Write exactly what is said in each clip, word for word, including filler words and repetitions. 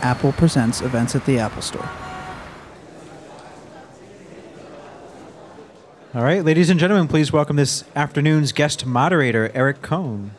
Apple Presents Events at the Apple Store. All right, ladies and gentlemen, please welcome this afternoon's guest moderator, Eric Cohn.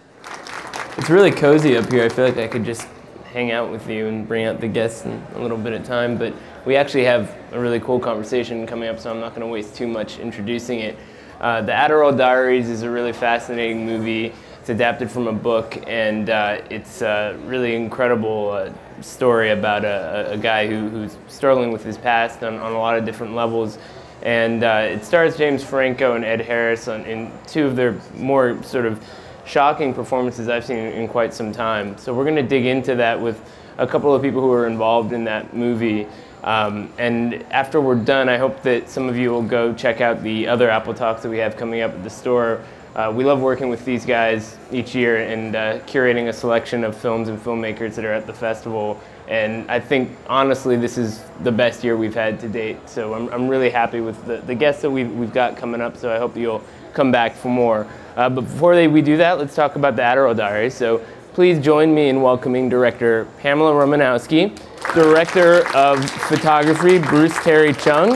It's really cozy up here. I feel like I could just hang out with you and bring out the guests in a little bit of time, but we actually have a really cool conversation coming up, so I'm not going to waste too much introducing it. Uh, the Adderall Diaries is a really fascinating movie. It's adapted from a book, and uh, it's a really incredible uh, story about a, a guy who, who's struggling with his past on, on a lot of different levels. And uh, it stars James Franco and Ed Harris on, in two of their more sort of shocking performances I've seen in, in quite some time. So we're going to dig into that with a couple of people who were involved in that movie. Um, and after we're done, I hope that some of you will go check out the other Apple Talks that we have coming up at the store. Uh, we love working with these guys each year and uh, curating a selection of films and filmmakers that are at the festival. And I think, honestly, this is the best year we've had to date. So I'm, I'm really happy with the, the guests that we've, we've got coming up, so I hope you'll come back for more. Uh, but before they, we do that, let's talk about the Adderall Diaries. So please join me in welcoming director Pamela Romanowski, director of photography Bruce Terry Chung,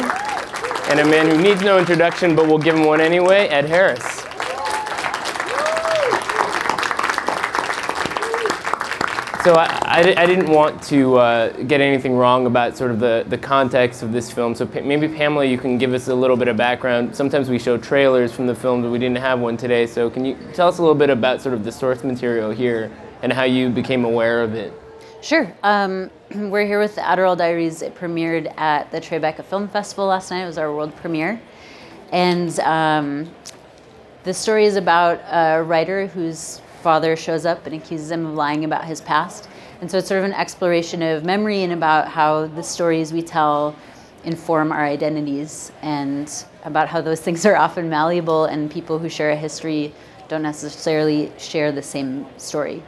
and a man who needs no introduction, but we'll give him one anyway, Ed Harris. So I, I, I didn't want to uh, get anything wrong about sort of the, the context of this film. So pa- maybe, Pamela, you can give us a little bit of background. Sometimes we show trailers from the film, but we didn't have one today. So can you tell us a little bit about sort of the source material here and how you became aware of it? Sure. Um, we're here with the Adderall Diaries. It premiered at the Tribeca Film Festival last night. It was our world premiere. And um, the story is about a writer who's father shows up and accuses him of lying about his past. And so it's sort of an exploration of memory and about how the stories we tell inform our identities and about how those things are often malleable and people who share a history don't necessarily share the same story.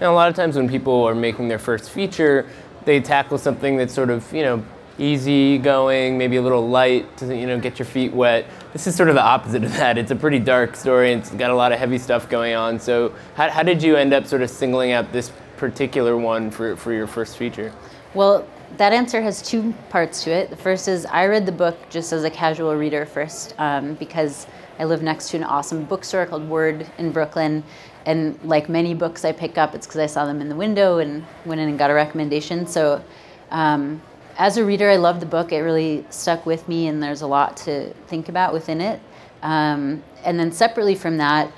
Now, a lot of times when people are making their first feature, they tackle something that's sort of, you know, easy going, maybe a little light to, you know, get your feet wet. This is sort of the opposite of that. It's a pretty dark story, and it's got a lot of heavy stuff going on. So how, how did you end up sort of singling out this particular one for, for your first feature? Well, that answer has two parts to it. The first is I read the book just as a casual reader first um, because I live next to an awesome bookstore called Word in Brooklyn. And like many books I pick up, it's because I saw them in the window and went in and got a recommendation. So um, as a reader, I loved the book. It really stuck with me, and there's a lot to think about within it. Um, and then separately from that,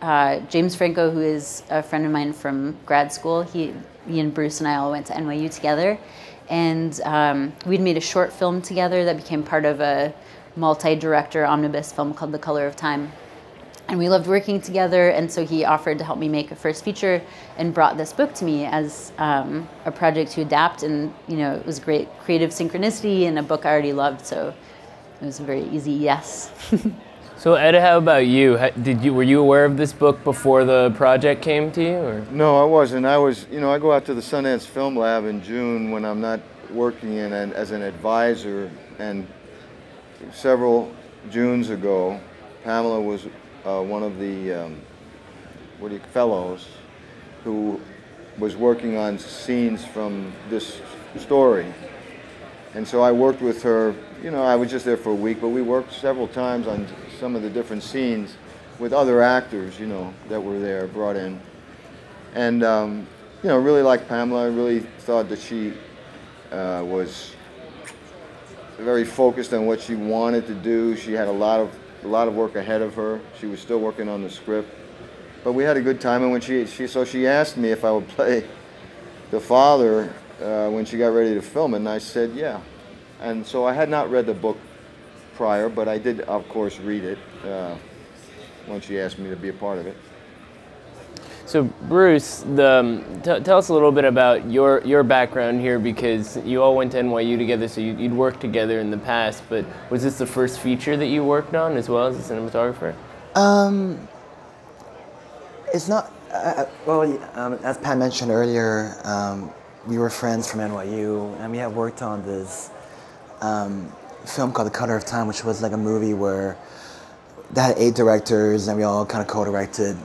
uh, James Franco, who is a friend of mine from grad school, he, he and Bruce and I all went to N Y U together. And um, we'd made a short film together that became part of a multi-director omnibus film called The Color of Time. And we loved working together, and so he offered to help me make a first feature and brought this book to me as um, a project to adapt. And, you know, it was great creative synchronicity and a book I already loved, so it was a very easy yes. So, Ed, how about you? How, did you were you aware of this book before the project came to you? Or? No, I wasn't. I was, you know, I go out to the Sundance Film Lab in June when I'm not working in an, as an advisor, and several Junes ago, Pamela was Uh, one of the um, what do you, fellows who was working on scenes from this story. And so I worked with her, you know, I was just there for a week, but we worked several times on some of the different scenes with other actors, you know, that were there, brought in. And, um, you know, really liked Pamela. I really thought that she uh, was very focused on what she wanted to do. She had a lot of A lot of work ahead of her. She was still working on the script, but we had a good time. And when she, she so she asked me if I would play the father uh, when she got ready to film it, and I said yeah. And so I had not read the book prior, but I did, of course, read it uh, when she asked me to be a part of it. So Bruce, the, um, t- tell us a little bit about your, your background here, because you all went to N Y U together, so you, you'd worked together in the past, but was this the first feature that you worked on as well as a cinematographer? Um, it's not, uh, well, um, as Pat mentioned earlier, um, we were friends from N Y U, and we had worked on this um, film called The Color of Time, which was like a movie where they had eight directors, and we all kind of co-directed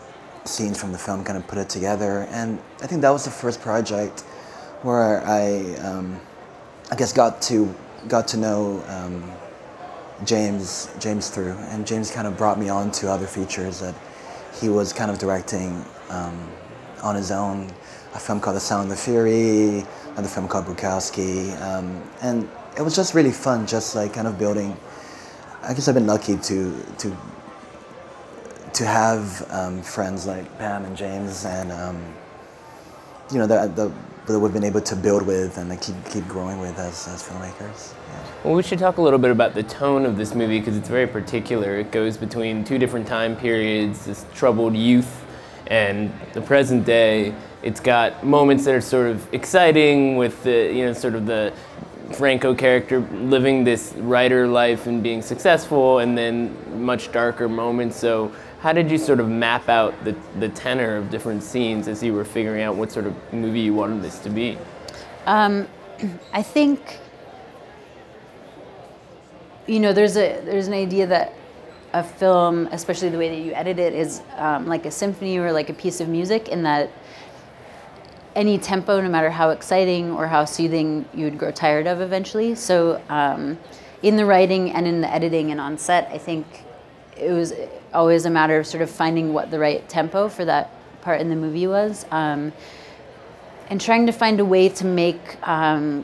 scenes from the film, kind of put it together. And I think that was the first project where I, um, I guess, got to got to know um, James James through, and James kind of brought me on to other features that he was kind of directing um, on his own. A film called The Sound and the Fury, another film called Bukowski, um, and it was just really fun, just like kind of building. I guess I've been lucky to to to have um, friends like Pam and James, and um, you know that the, that we've been able to build with and keep keep growing with as as filmmakers. Yeah. Well, we should talk a little bit about the tone of this movie because it's very particular. It goes between two different time periods: this troubled youth and the present day. It's got moments that are sort of exciting with the, you know, sort of the Franco character living this writer life and being successful, and then much darker moments. So how did you sort of map out the, the tenor of different scenes as you were figuring out what sort of movie you wanted this to be? Um, I think, you know, there's a there's an idea that a film, especially the way that you edit it, is um, like a symphony or like a piece of music, in that any tempo, no matter how exciting or how soothing, you would grow tired of eventually. So um, in the writing and in the editing and on set, I think it was always a matter of sort of finding what the right tempo for that part in the movie was, um, and trying to find a way to make um,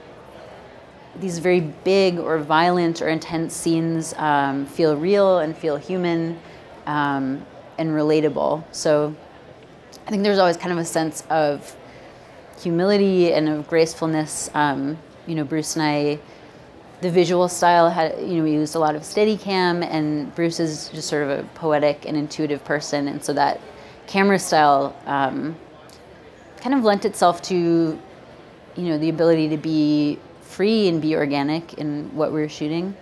these very big or violent or intense scenes um, feel real and feel human um, and relatable. So I think there's always kind of a sense of humility and of gracefulness. Um, you know, Bruce and I, the visual style had, you know, we used a lot of Steadicam, and Bruce is just sort of a poetic and intuitive person, and so that camera style um, kind of lent itself to, you know, the ability to be free and be organic in what we were shooting.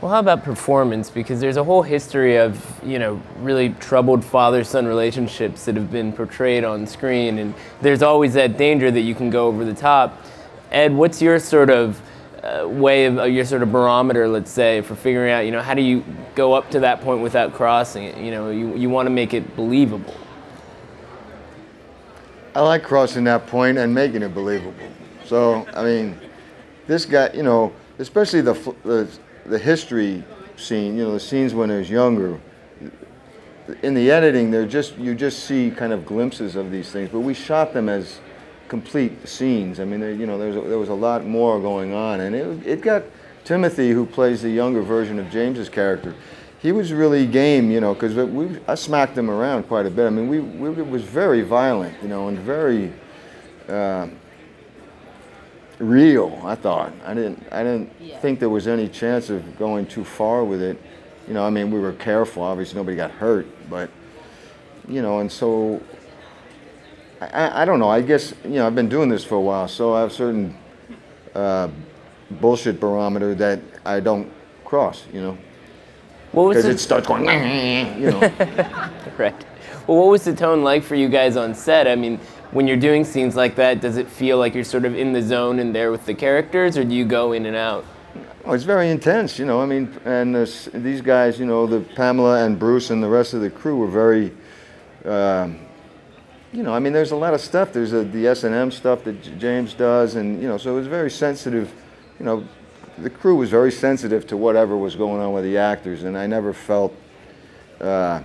Well, how about performance? Because there's a whole history of, you know, really troubled father-son relationships that have been portrayed on screen, and there's always that danger that you can go over the top. Ed, what's your sort of uh, way of, uh, your sort of barometer, let's say, for figuring out, you know, how do you go up to that point without crossing it? You know, you, you want to make it believable. I like crossing that point and making it believable. So, I mean, this guy, you know, especially the... the the history scene, you know, the scenes when I was younger. In the editing, they're just, you just see kind of glimpses of these things, but we shot them as complete scenes. I mean, there, you know, there was, a, there was a lot more going on, and it, it got Timothy, who plays the younger version of James's character, he was really game, you know, because we, I smacked him around quite a bit. I mean, we, we it was very violent, you know, and very uh, real, I thought. I didn't I didn't yeah. think there was any chance of going too far with it. You know, I mean, we were careful, obviously nobody got hurt, but, you know, and so, I, I don't know, I guess, you know, I've been doing this for a while, so I have certain uh, bullshit barometer that I don't cross, you know, because it starts going, you know. Right. Well, what was the tone like for you guys on set? I mean, when you're doing scenes like that, does it feel like you're sort of in the zone and there with the characters, or do you go in and out? Oh, it's very intense, you know. I mean, and this, these guys, you know, the Pamela and Bruce and the rest of the crew were very, um, you know, I mean, there's a lot of stuff. There's a, the S and M stuff that J- James does, and, you know, so it was very sensitive. You know, the crew was very sensitive to whatever was going on with the actors, and I never felt uh,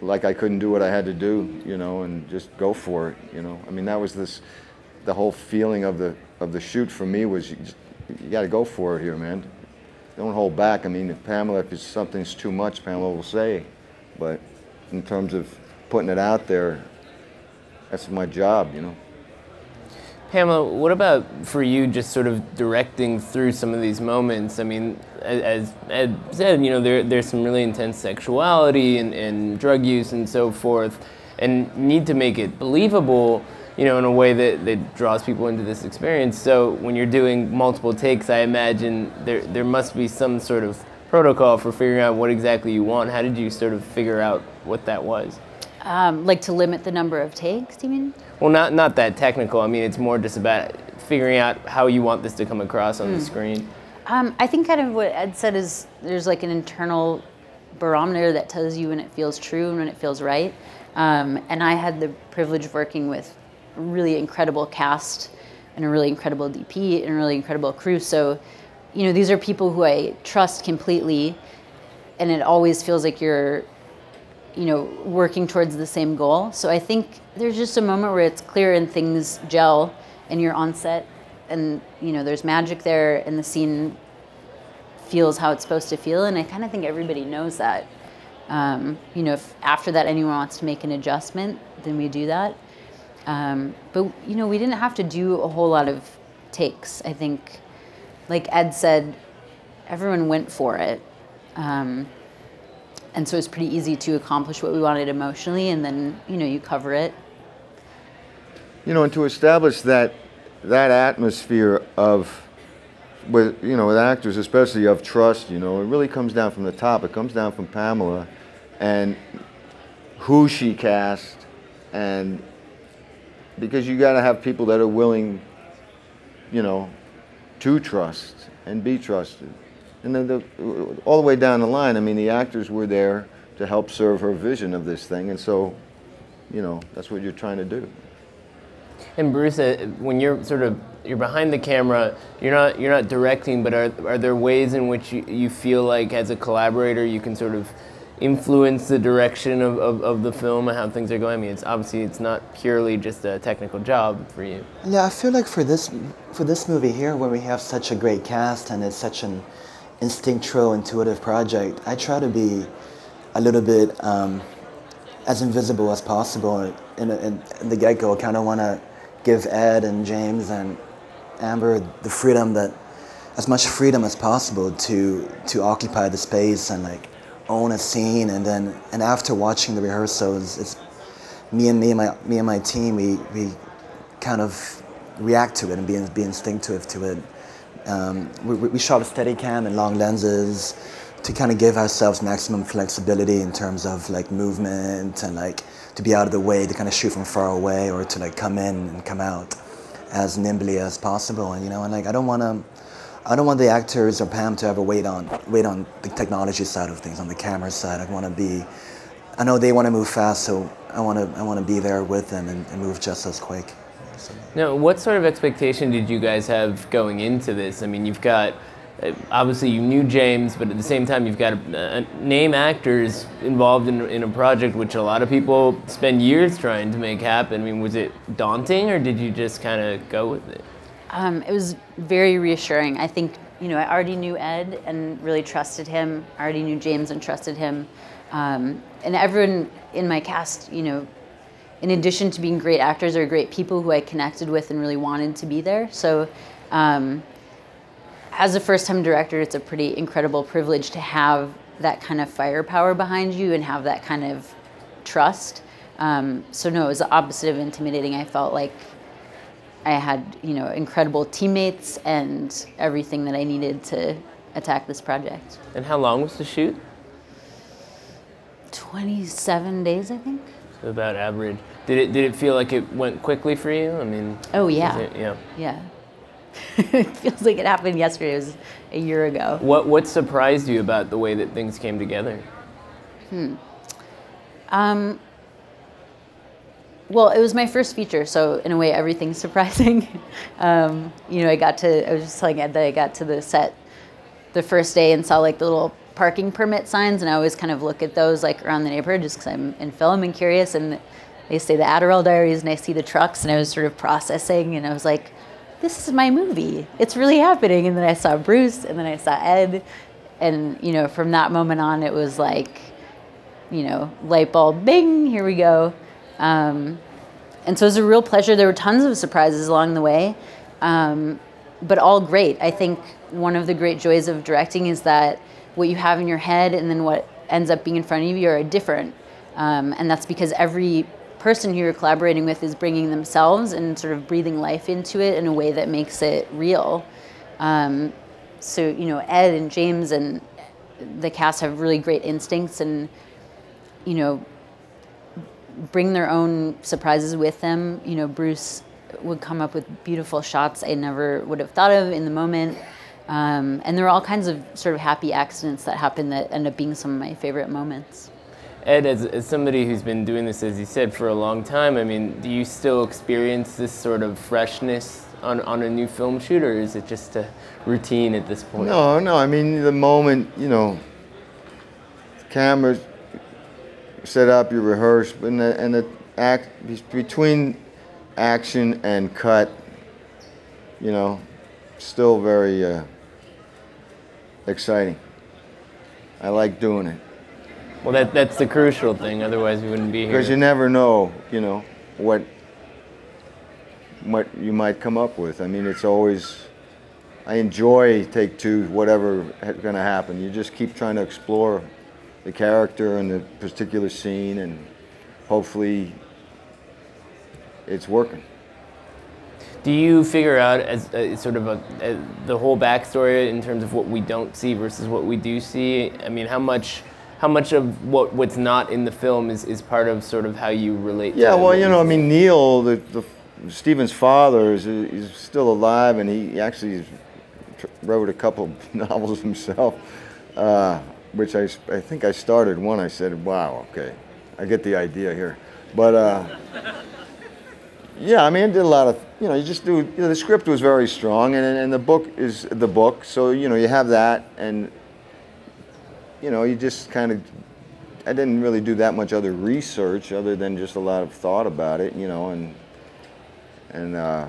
like I couldn't do what I had to do, you know, and just go for it, you know. I mean, that was this, the whole feeling of the of the shoot for me was, you, you got to go for it here, man. Don't hold back. I mean, if Pamela, if it's, something's too much, Pamela will say, but in terms of putting it out there, that's my job, you know. Pamela, what about for you just sort of directing through some of these moments? I mean, as Ed said, you know, there, there's some really intense sexuality and, and drug use and so forth, and need to make it believable, you know, in a way that, that draws people into this experience. So when you're doing multiple takes, I imagine there there must be some sort of protocol for figuring out what exactly you want. How did you sort of figure out what that was? Um, like to limit the number of takes, do you mean? Well, not not that technical. I mean, it's more just about figuring out how you want this to come across on mm. the screen. Um, I think kind of what Ed said is there's like an internal barometer that tells you when it feels true and when it feels right. Um, and I had the privilege of working with really incredible cast and a really incredible D P and a really incredible crew. So, you know, these are people who I trust completely, and it always feels like you're, you know, working towards the same goal. So I think there's just a moment where it's clear and things gel and you're on set and, you know, there's magic there and the scene feels how it's supposed to feel. And I kind of think everybody knows that. Um, you know, if after that anyone wants to make an adjustment, then we do that. Um, but, you know, we didn't have to do a whole lot of takes. I think, like Ed said, everyone went for it. Um, and so it's pretty easy to accomplish what we wanted emotionally, and then, you know, you cover it. You know, and to establish that that atmosphere of, with, you know, with actors especially, of trust, you know, it really comes down from the top. It comes down from Pamela and who she cast, and because you got to have people that are willing, you know, to trust and be trusted. And then the, all the way down the line, I mean, the actors were there to help serve her vision of this thing. And so, you know, that's what you're trying to do. And Bruce, uh, when you're sort of, you're behind the camera, you're not you're not directing, but are are there ways in which you, you feel like as a collaborator you can sort of influence the direction of, of, of the film and how things are going? I mean, it's obviously it's not purely just a technical job for you. Yeah, I feel like for this for this movie here, where we have such a great cast and it's such an instinctual, intuitive project, I try to be a little bit um, as invisible as possible in, in, in the get-go. I kind of want to give Ed and James and Amber the freedom, that as much freedom as possible to to occupy the space and like own a scene. And then and after watching the rehearsals, it's me and me and my me and my team. We we kind of react to it and be be instinctive to it. Um, we, we shot a Steadicam and long lenses to kind of give ourselves maximum flexibility in terms of like movement and like to be out of the way, to kind of shoot from far away or to like come in and come out as nimbly as possible. And you know, and like I don't want to, I don't want the actors or Pam to ever wait on wait on the technology side of things, on the camera side. I want to be, I know they want to move fast, so I want to I want to be there with them and, and move just as quick. Now, what sort of expectation did you guys have going into this? I mean, you've got, obviously you knew James, but at the same time you've got a, a name actors involved in, in a project which a lot of people spend years trying to make happen. I mean, was it daunting or did you just kind of go with it? Um, it was very reassuring. I think, you know, I already knew Ed and really trusted him. I already knew James and trusted him. Um, and everyone in my cast, you know, in addition to being great actors, there are great people who I connected with and really wanted to be there. So um, as a first-time director, it's a pretty incredible privilege to have that kind of firepower behind you and have that kind of trust. Um, so no, it was the opposite of intimidating. I felt like I had, you know, incredible teammates and everything that I needed to attack this project. And how long was the shoot? twenty-seven days, I think. So about average. Did it did it feel like it went quickly for you? I mean, oh yeah, it, yeah, yeah. It feels like it happened yesterday. It was a year ago. What what surprised you about the way that things came together? Hmm. Um. Well, it was my first feature, so in a way, everything's surprising. um, you know, I got to. I was just telling Ed that I got to the set the first day and saw like the little parking permit signs, and I always kind of look at those like around the neighborhood just because I'm in film and curious, and they say The Adderall Diaries, and I see the trucks, and I was sort of processing, and I was like, this is my movie. It's really happening. And then I saw Bruce, and then I saw Ed, and you know, from that moment on, it was like, you know, light bulb, bing, here we go. Um, and so it was a real pleasure. There were tons of surprises along the way, um, but all great. I think one of the great joys of directing is that what you have in your head and then what ends up being in front of you are different. Um, and that's because every person who you're collaborating with is bringing themselves and sort of breathing life into it in a way that makes it real. Um, so, you know, Ed and James and the cast have really great instincts and, you know, bring their own surprises with them. You know, Bruce would come up with beautiful shots I never would have thought of in the moment. Um, and there were all kinds of sort of happy accidents that happened that end up being some of my favorite moments. Ed, as, as somebody who's been doing this, as you said, for a long time, I mean, do you still experience this sort of freshness on, on a new film shoot, or is it just a routine at this point? No, no, I mean, the moment, you know, camera's set up, you rehearse, and the, and the act, between action and cut, you know, still very uh, exciting. I like doing it. Well, that that's the crucial thing. Otherwise, we wouldn't be here. Because you never know, you know, what what you might come up with. I mean, it's always, I enjoy take two, whatever is going to happen. You just keep trying to explore the character and the particular scene, and hopefully it's working. Do you figure out as a, sort of a, a, the whole backstory in terms of what we don't see versus what we do see? I mean, how much... How much of what, what's not in the film is, is part of sort of how you relate yeah, to it? Yeah, well, you know, I mean, Neil, the, the, Stephen's father, is, is still alive, and he actually wrote a couple of novels himself, uh, which I, I think I started one. I said, wow, okay, I get the idea here. But, uh, yeah, I mean, I did a lot of, you know, you just do, you know, the script was very strong, and, and the book is the book, so, you know, you have that, and... You know, you just kind of, I didn't really do that much other research other than just a lot of thought about it, you know, and, and uh,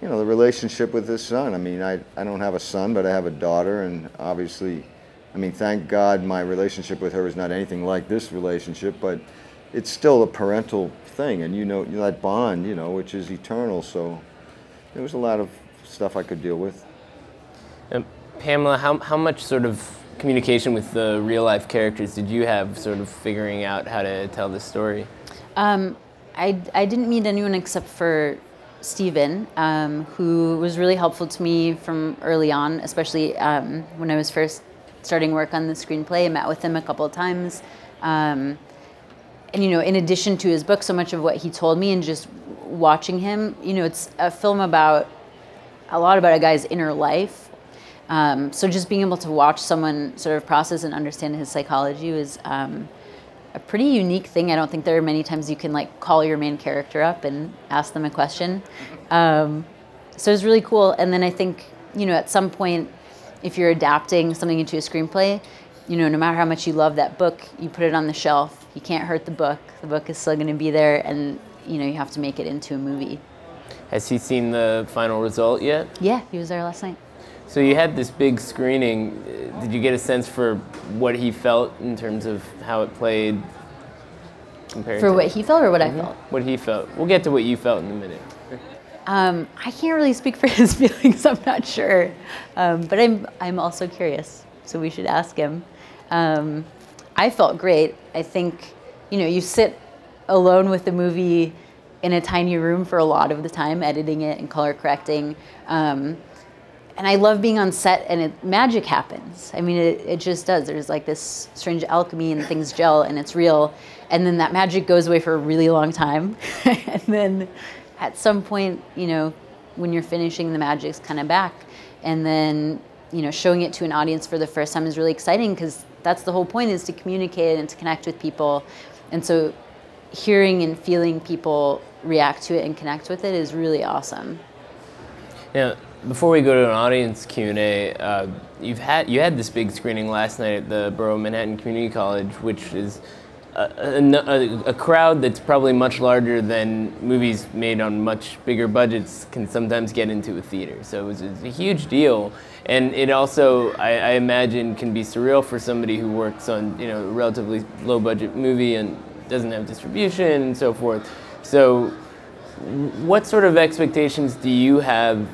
you know, the relationship with his son. I mean, I, I don't have a son, but I have a daughter, and obviously, I mean, thank God my relationship with her is not anything like this relationship, but it's still a parental thing, and you know, you know that bond, you know, which is eternal, so there was a lot of stuff I could deal with. And Pamela, how, how much sort of communication with the real-life characters did you have, sort of figuring out how to tell this story? Um, I, I didn't meet anyone except for Steven, um, who was really helpful to me from early on, especially um, when I was first starting work on the screenplay. I met with him a couple of times. Um, and, you know, in addition to his book, so much of what he told me and just watching him, you know, it's a film about, a lot about a guy's inner life. Um, so just being able to watch someone sort of process and understand his psychology was um, a pretty unique thing. I don't think there are many times you can like call your main character up and ask them a question. Um, so it was really cool. And then I think, you know, at some point, if you're adapting something into a screenplay, you know, no matter how much you love that book, you put it on the shelf. You can't hurt the book. The book is still going to be there, and, you know, you have to make it into a movie. Has he seen the final result yet? Yeah, he was there last night. So you had this big screening. Did you get a sense for what he felt in terms of how it played? Compared for to what it? He felt or what mm-hmm. I felt? What he felt. We'll get to what you felt in a minute. Um, I can't really speak for his feelings. I'm not sure. Um, but I'm, I'm also curious, so we should ask him. Um, I felt great. I think, you know, you sit alone with the movie in a tiny room for a lot of the time, editing it and color correcting. Um, And I love being on set, and it, magic happens. I mean, it, it just does. There's like this strange alchemy, and things gel, and it's real. And then that magic goes away for a really long time. And then at some point, you know, when you're finishing, the magic's kind of back. And then, you know, showing it to an audience for the first time is really exciting, because that's the whole point, is to communicate and to connect with people. And so hearing and feeling people react to it and connect with it is really awesome. Yeah. Before we go to an audience Q and A, uh, you've had you had this big screening last night at the Borough of Manhattan Community College, which is a, a, a crowd that's probably much larger than movies made on much bigger budgets can sometimes get into a theater. So it was, it was a huge deal, and it also, I, I imagine, can be surreal for somebody who works on, you know, a relatively low-budget movie and doesn't have distribution and so forth. So, what sort of expectations do you have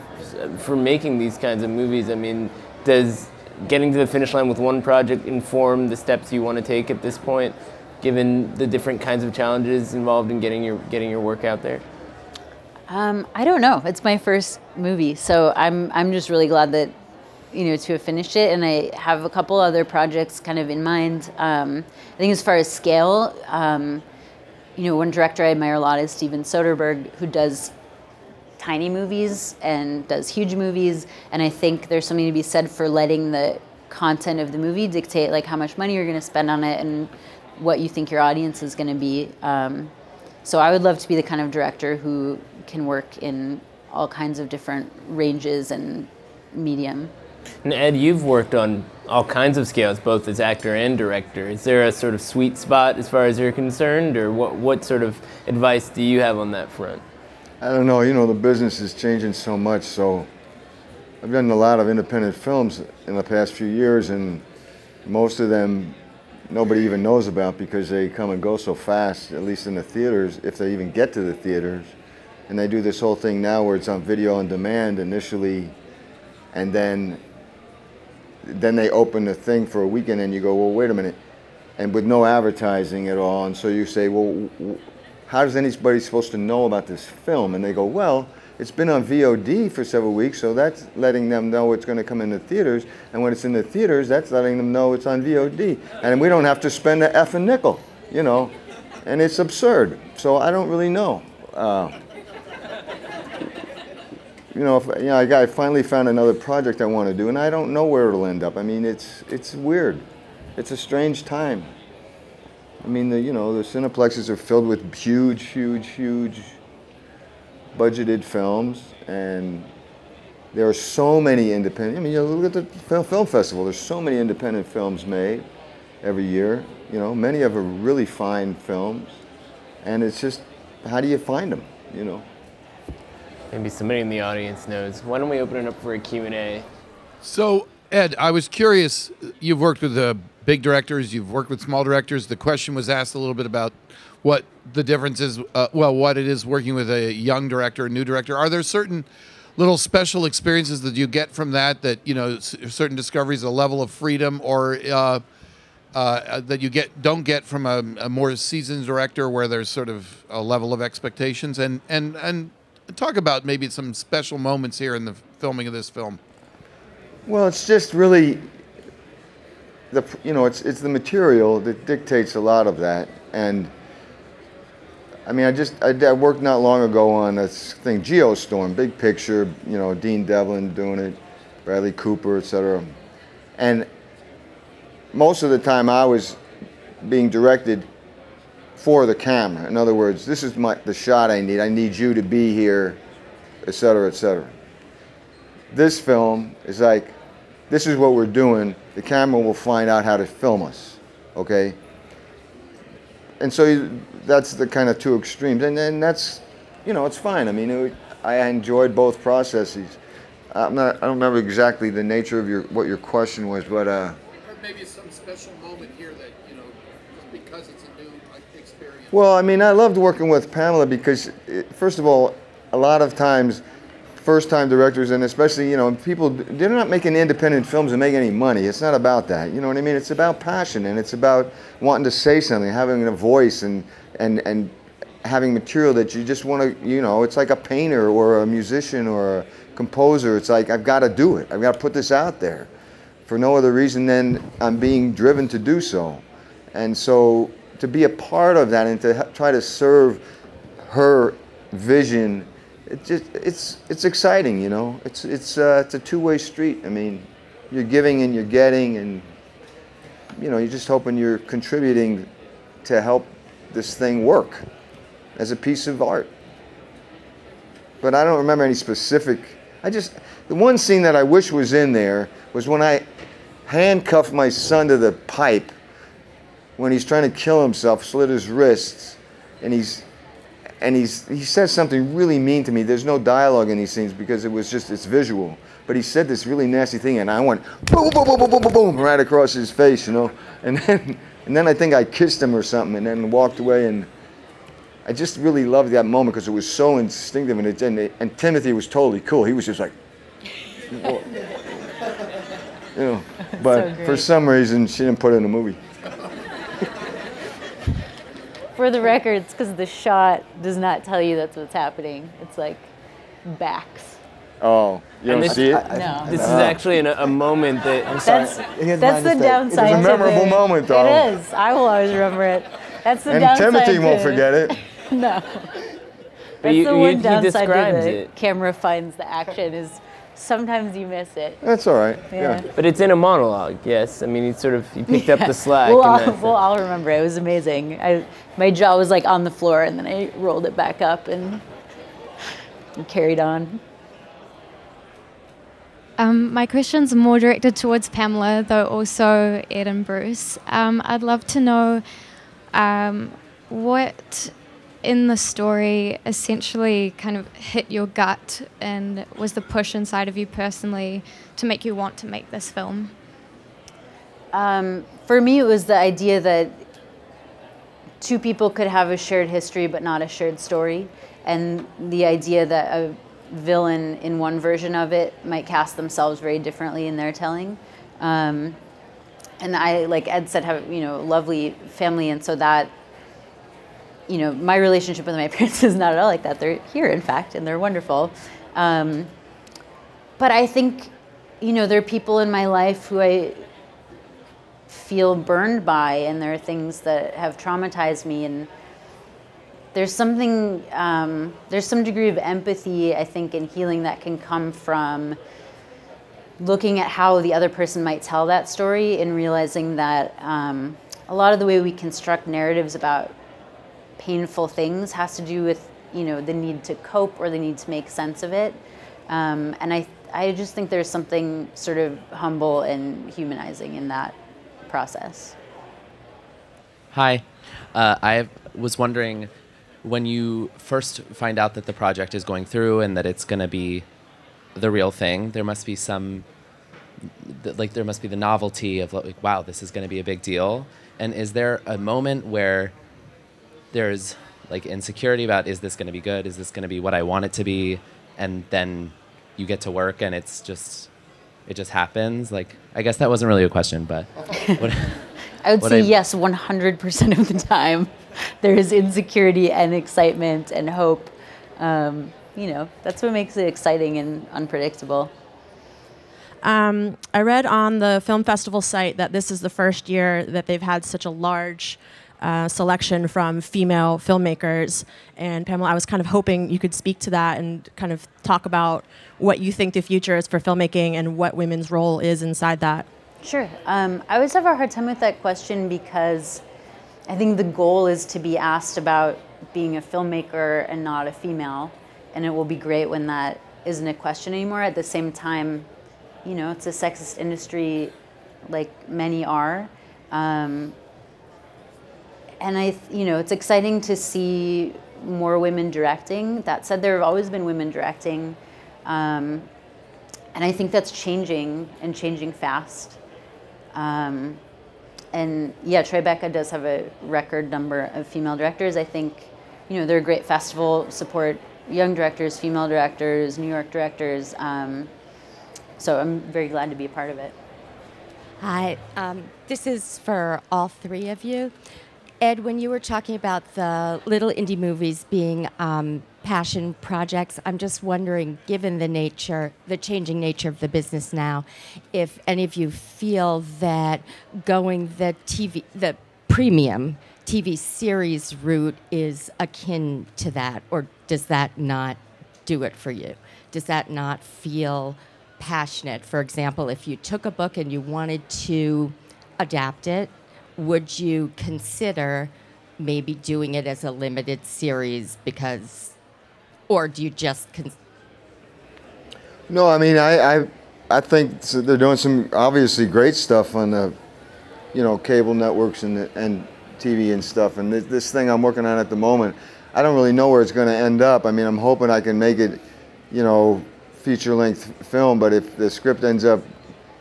for making these kinds of movies? I mean, does getting to the finish line with one project inform the steps you want to take at this point, given the different kinds of challenges involved in getting your getting your work out there? Um, I don't know. It's my first movie, so I'm I'm just really glad that, you know, to have finished it, and I have a couple other projects kind of in mind. Um, I think as far as scale, um, you know, one director I admire a lot is Steven Soderbergh, who does tiny movies and does huge movies, and I think there's something to be said for letting the content of the movie dictate like how much money you're going to spend on it and what you think your audience is going to be. Um, so I would love to be the kind of director who can work in all kinds of different ranges and medium. And Ed, you've worked on all kinds of scales, both as actor and director. Is there a sort of sweet spot as far as you're concerned, or what, what sort of advice do you have on that front? I don't know. You know, the business is changing so much, so I've done a lot of independent films in the past few years, and most of them nobody even knows about because they come and go so fast, at least in the theaters, if they even get to the theaters. And they do this whole thing now where it's on video on demand initially, and then then they open the thing for a weekend, and you go, well, wait a minute, and with no advertising at all. And so you say, well, how is anybody supposed to know about this film? And they go, well, it's been on V O D for several weeks, so that's letting them know it's going to come in the theaters. And when it's in the theaters, that's letting them know it's on V O D. And we don't have to spend an effing nickel, you know. And it's absurd. So I don't really know. Uh, you know, if, you know, I, I finally found another project I want to do, and I don't know where it'll end up. I mean, it's it's weird. It's a strange time. I mean, the, you know, the cineplexes are filled with huge, huge, huge budgeted films, and there are so many independent, I mean, you know, look at the film festival, there's so many independent films made every year, you know, many of them are really fine films, and it's just, how do you find them, you know? Maybe somebody in the audience knows. Why don't we open it up for a Q and A? So, Ed, I was curious, you've worked with the big directors, you've worked with small directors, the question was asked a little bit about what the difference is, uh, well, what it is working with a young director, a new director. Are there certain little special experiences that you get from that, that, you know, c- certain discoveries, a level of freedom, or uh, uh, that you get don't get from a, a more seasoned director where there's sort of a level of expectations? And, and, and talk about maybe some special moments here in the filming of this film. Well, it's just really, the you know, it's it's the material that dictates a lot of that. And I mean, I just, I, I worked not long ago on this thing, Geostorm, big picture, you know, Dean Devlin doing it, Bradley Cooper, et cetera. And most of the time I was being directed for the camera. In other words, this is my, the shot I need. I need you to be here, et cetera, et cetera. This film is like, this is what we're doing. The camera will find out how to film us, okay? And so you, that's the kind of two extremes. And then that's, you know, it's fine. I mean, it, I enjoyed both processes. I'm not, I don't remember exactly the nature of your what your question was, but... Uh, or maybe some special moment here that, you know, just because it's a new experience. Well, I mean, I loved working with Pamela because, it, first of all, a lot of times, first-time directors, and especially, you know, people, they're not making independent films to make any money. It's not about that. You know what I mean? It's about passion, and it's about wanting to say something, having a voice, and and and having material that you just want to, you know, it's like a painter or a musician or a composer. It's like, I've got to do it. I've got to put this out there for no other reason than I'm being driven to do so. And so to be a part of that and to try to serve her vision, It just, it's it's exciting, you know. It's it's uh, it's a two-way street. I mean, you're giving and you're getting, and you know, you're just hoping you're contributing to help this thing work as a piece of art. But I don't remember any specific. I just the one scene that I wish was in there was when I handcuffed my son to the pipe when he's trying to kill himself, slit his wrists, and he's. And he's, he says something really mean to me. There's no dialogue in these scenes because it was just, it's visual. But he said this really nasty thing, and I went boom, boom, boom, boom, boom, boom, boom, right across his face, you know. And then, and then I think I kissed him or something, and then walked away. And I just really loved that moment because it was so instinctive. And, it, and, it, and Timothy was totally cool. He was just like, well, you know. But so for some reason, she didn't put it in the movie. For the record, it's because the shot does not tell you that's what's happening. It's like backs. Oh, you don't this, see it? I, I, no. This is actually an, a moment that... I'm sorry. That's, that's the downside. It was a memorable moment, though. It is. I will always remember it. That's the and downside. And Timothy won't forget it. No. But that's you, the one you, downside to the it. Camera finds the action is sometimes you miss it. That's all right. Yeah. yeah. But it's in a monologue, yes. I mean, he sort of he picked yeah. up the slack. We'll, all, we'll all remember it. It was amazing. I, my jaw was like on the floor, and then I rolled it back up and, and carried on. Um, my question's more directed towards Pamela, though also Ed and Bruce. Um, I'd love to know um, what in the story essentially kind of hit your gut and was the push inside of you personally to make you want to make this film? Um, for me, it was the idea that two people could have a shared history but not a shared story, and the idea that a villain in one version of it might cast themselves very differently in their telling. Um, and I, like Ed said, have, you know, lovely family, and so that, you know, my relationship with my parents is not at all like that. They're here, in fact, and they're wonderful. Um, but I think, you know, there are people in my life who I feel burned by, and there are things that have traumatized me, and there's something, um, there's some degree of empathy, I think, in healing that can come from looking at how the other person might tell that story and realizing that um, a lot of the way we construct narratives about painful things has to do with, you know, the need to cope or the need to make sense of it. Um, and I, I just think there's something sort of humble and humanizing in that process. Hi, uh, I was wondering, when you first find out that the project is going through and that it's going to be the real thing, there must be some, like, there must be the novelty of, like, wow, this is going to be a big deal. And is there a moment where there's, like, insecurity about, is this going to be good? Is this going to be what I want it to be? And then you get to work and it's just, it just happens. Like, I guess that wasn't really a question, but. What, I would say I'm, yes, one hundred percent of the time. There is insecurity and excitement and hope. Um, you know, that's what makes it exciting and unpredictable. Um, I read on the film festival site that this is the first year that they've had such a large uh, selection from female filmmakers. And Pamela, I was kind of hoping you could speak to that and kind of talk about what you think the future is for filmmaking and what women's role is inside that. Sure. Um, I always have a hard time with that question because I think the goal is to be asked about being a filmmaker and not a female, and it will be great when that isn't a question anymore. At the same time, you know, it's a sexist industry, like many are, um, and I, you know, it's exciting to see more women directing. That said, there have always been women directing, um, and I think that's changing and changing fast. Um, And yeah, Tribeca does have a record number of female directors. I think, you know, they're a great festival, support young directors, female directors, New York directors. Um, so I'm very glad to be a part of it. Hi, um, this is for all three of you. Ed, when you were talking about the little indie movies being um, passion projects, I'm just wondering, given the nature, the changing nature of the business now, if any of you feel that going the T V, the premium T V series route is akin to that, or does that not do it for you? Does that not feel passionate? For example, if you took a book and you wanted to adapt it, would you consider maybe doing it as a limited series because, or do you just? Con- no, I mean, I, I, I think they're doing some obviously great stuff on the, you know, cable networks and and T V and stuff. And this, this thing I'm working on at the moment, I don't really know where it's going to end up. I mean, I'm hoping I can make it, you know, feature-length film. But if the script ends up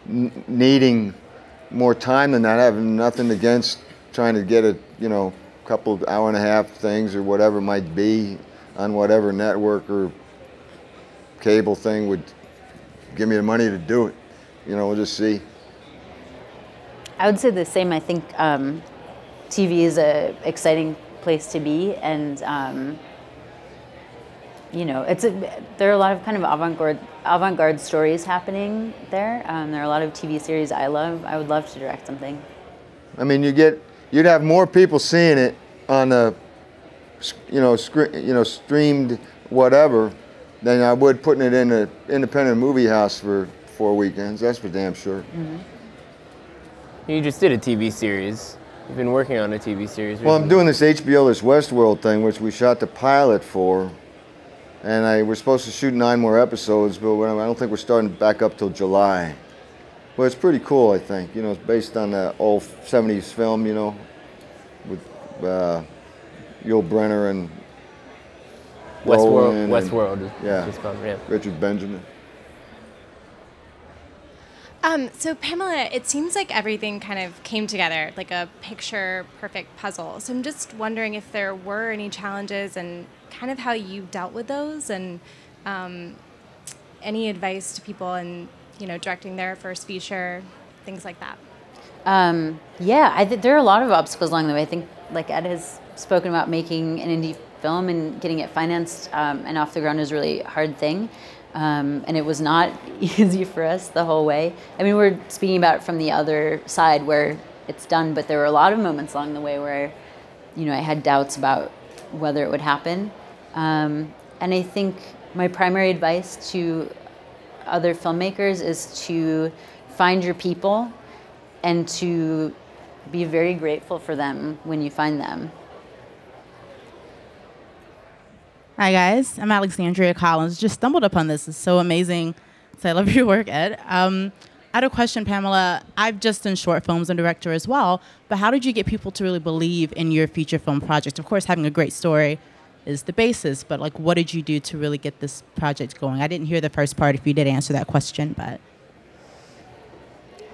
n- needing more time than that, I have nothing against trying to get a, you know, couple of hour and a half things or whatever it might be on whatever network or cable thing would give me the money to do it. You know, we'll just see. I would say the same. I think um, T V is a exciting place to be, and um, you know, it's a, there are a lot of kind of avant-garde avant-garde stories happening there. Um, there are a lot of T V series I love. I would love to direct something. I mean, you get you'd have more people seeing it on a, you know, scre- you know, streamed whatever than I would putting it in an independent movie house for four weekends. That's for damn sure. Mm-hmm. You just did a T V series. You've been working on a T V series recently. Well, I'm doing this H B O, this Westworld thing, which we shot the pilot for. And I we're supposed to shoot nine more episodes, but I don't think we're starting back up till July. Well, it's pretty cool, I think. You know, it's based on that old seventies film, you know, with uh, Yul Brynner and Westworld. Westworld. Yeah. yeah. Richard Benjamin. Um, so, Pamela, it seems like everything kind of came together like a picture-perfect puzzle. So I'm just wondering if there were any challenges and kind of how you dealt with those, and um, any advice to people in, you know, directing their first feature, things like that. Um, yeah, I th- there are a lot of obstacles along the way. I think, like Ed has spoken about, making an indie film and getting it financed um, and off the ground is a really hard thing. Um, and it was not easy for us the whole way. I mean, we're speaking about it from the other side where it's done, but there were a lot of moments along the way where, you know, I had doubts about whether it would happen. Um, and I think my primary advice to other filmmakers is to find your people and to be very grateful for them when you find them. Hi guys, I'm Alexandria Collins. Just stumbled upon this. It's so amazing. So I love your work, Ed. Um, I had a question, Pamela. I've just done short films and director as well, but how did you get people to really believe in your feature film project? Of course, having a great story is the basis, but like, what did you do to really get this project going? I didn't hear the first part if you did answer that question, but.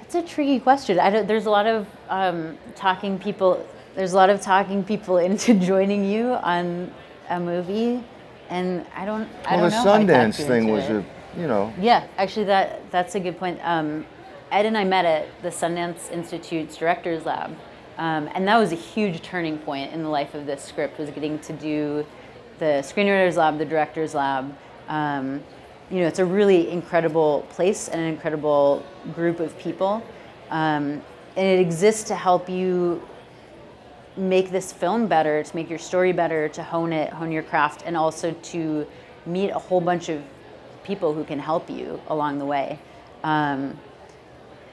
It's a tricky question. I don't, there's a lot of um, talking people. There's a lot of talking people into joining you on a movie. And I don't, I well, don't know. Well, the Sundance thing was, a, you know. Yeah, actually, that that's a good point. Um, Ed and I met at the Sundance Institute's Directors Lab, um, and that was a huge turning point in the life of this script. Was getting to do the Screenwriters Lab, the Directors Lab. Um, you know, it's a really incredible place and an incredible group of people, um, and it exists to help you make this film better, to make your story better, to hone it, hone your craft, and also to meet a whole bunch of people who can help you along the way. Um,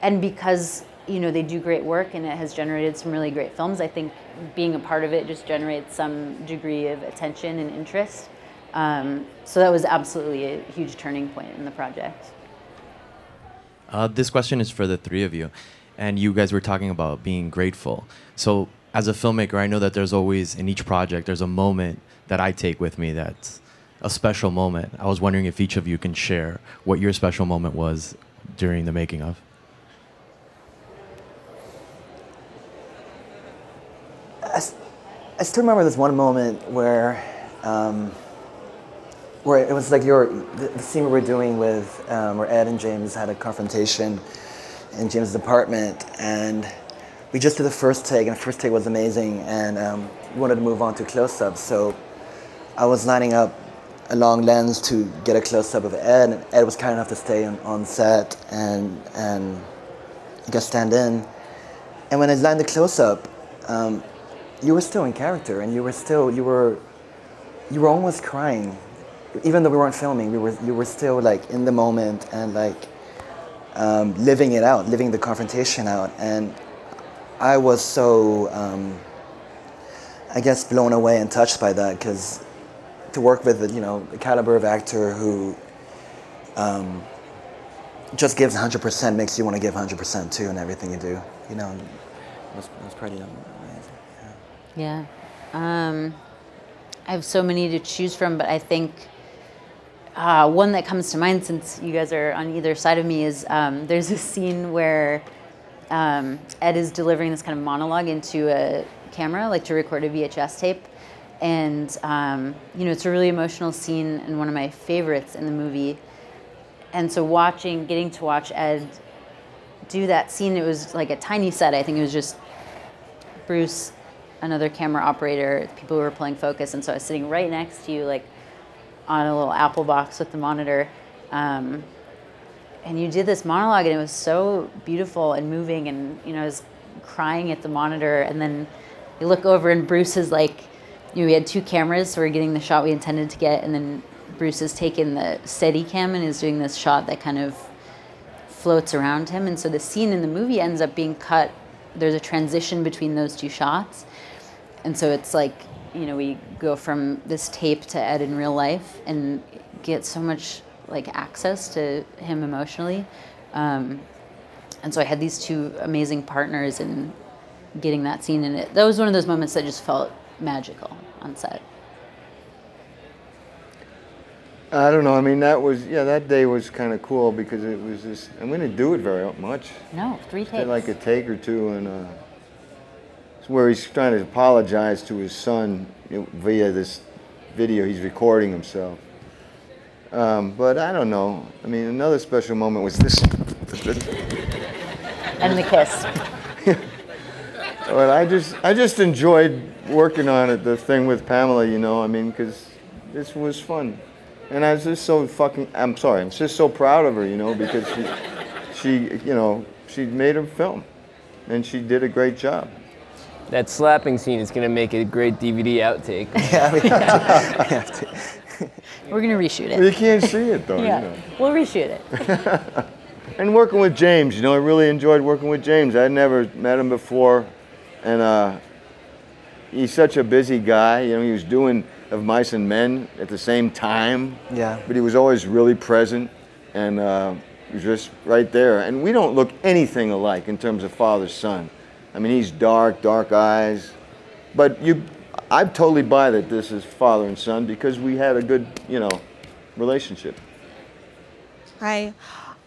and because, you know, they do great work and it has generated some really great films, I think being a part of it just generates some degree of attention and interest. Um, so that was absolutely a huge turning point in the project. Uh, this question is for the three of you. And you guys were talking about being grateful. So, as a filmmaker, I know that there's always, in each project, there's a moment that I take with me that's a special moment. I was wondering if each of you can share what your special moment was during the making of. I, I still remember this one moment where um, where it was like your the, the scene we were doing with, um, where Ed and James had a confrontation in James' apartment, and we just did the first take, and the first take was amazing, and um, we wanted to move on to close-ups. So I was lining up a long lens to get a close-up of Ed, and Ed was kind enough to stay on, on set and and just stand in. And when I lined the close-up, um, you were still in character, and you were still you were you were almost crying, even though we weren't filming. We were you were still like in the moment and like um, living it out, living the confrontation out, and I was so, um, I guess, blown away and touched by that, because to work with, you know, the caliber of actor who um, just gives one hundred percent makes you want to give one hundred percent too in everything you do. You know, it was, it was pretty amazing. Yeah. yeah. Um, I have so many to choose from, but I think uh, one that comes to mind, since you guys are on either side of me, is um, there's a scene where Um, Ed is delivering this kind of monologue into a camera, like to record a V H S tape. And, um, you know, it's a really emotional scene and one of my favorites in the movie. And so watching, getting to watch Ed do that scene, it was like a tiny set. I think it was just Bruce, another camera operator, people who were playing focus. And so I was sitting right next to you, like on a little Apple box with the monitor. Um, And you did this monologue, and it was so beautiful and moving, and, you know, I was crying at the monitor. And then you look over, and Bruce is like, you know, we had two cameras, so we're getting the shot we intended to get, and then Bruce has taken the Steadicam and is doing this shot that kind of floats around him. And so the scene in the movie ends up being cut. There's a transition between those two shots. And so it's like, you know, we go from this tape to Ed in real life and get so much like access to him emotionally. Um, and so I had these two amazing partners in getting that scene in it. That was one of those moments that just felt magical on set. I don't know. I mean, that was, yeah, that day was kind of cool because it was just, and we didn't do it very much. No, three takes. Did like a take or two, and uh, it's where he's trying to apologize to his son via this video. He's recording himself. Um, but I don't know. I mean, another special moment was this. And the kiss. But I just, I just enjoyed working on it, the thing with Pamela, you know, I mean, because this was fun. And I was just so fucking, I'm sorry, I'm just so proud of her, you know, because she, she, you know, she made a film. And she did a great job. That slapping scene is going to make a great D V D outtake. Yeah, we have to. We're going to reshoot it. You can't see it, though. Yeah, you know. We'll reshoot it. And working with James, you know, I really enjoyed working with James. I'd never met him before. And uh, he's such a busy guy, you know, he was doing Of Mice and Men at the same time. Yeah. But he was always really present and uh, just right there. And we don't look anything alike in terms of father-son. I mean, he's dark, dark eyes. But you, I totally buy that this is father and son because we had a good, you know, relationship. Hi.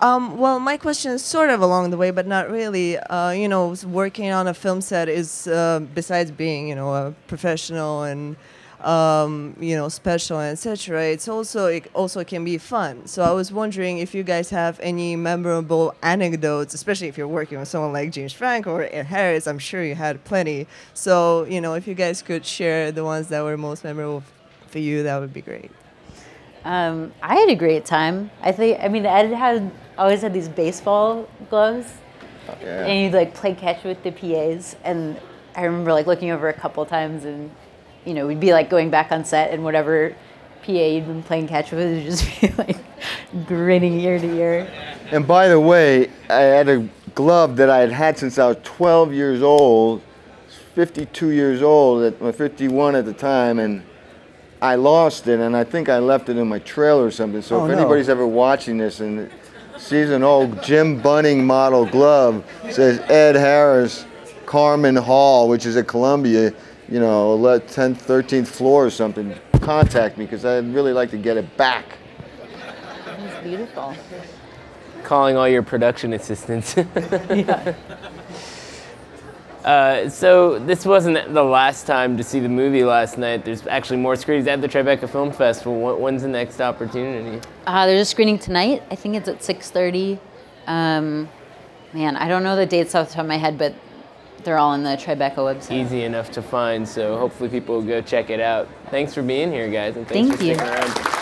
Um, well, my question is sort of along the way, but not really. Uh, you know, working on a film set is, uh, besides being, you know, a professional and Um, you know, special, and et cetera. It's also it also can be fun. So I was wondering if you guys have any memorable anecdotes, especially if you're working with someone like James Franco or Ed Harris. I'm sure you had plenty. So you know, if you guys could share the ones that were most memorable f- for you, that would be great. Um, I had a great time. I think. I mean, Ed had always had these baseball gloves, oh, yeah. And you'd like play catch with the P As. And I remember like looking over a couple times and. You know, we'd be like going back on set and whatever P A you'd been playing catch with would just be like grinning ear to ear. And by the way, I had a glove that I had had since I was twelve years old, fifty-two years old, at my fifty-one at the time, and I lost it, and I think I left it in my trailer or something. So oh, if no. anybody's ever watching this and sees an old Jim Bunning model glove, says Ed Harris, Carmen Hall, which is at Columbia, you know, tenth, thirteenth floor or something, contact me because I'd really like to get it back. That's beautiful. Calling all your production assistants. Yeah. Uh, so this wasn't the last time to see the movie last night. There's actually more screenings at the Tribeca Film Festival. When's the next opportunity? Uh, there's a screening tonight. I think it's at six thirty. Um, man, I don't know the dates off the top of my head, but they're all on the Tribeca website. Easy enough to find, so hopefully people will go check it out. Thanks for being here, guys, and thanks Thank for you. sticking around.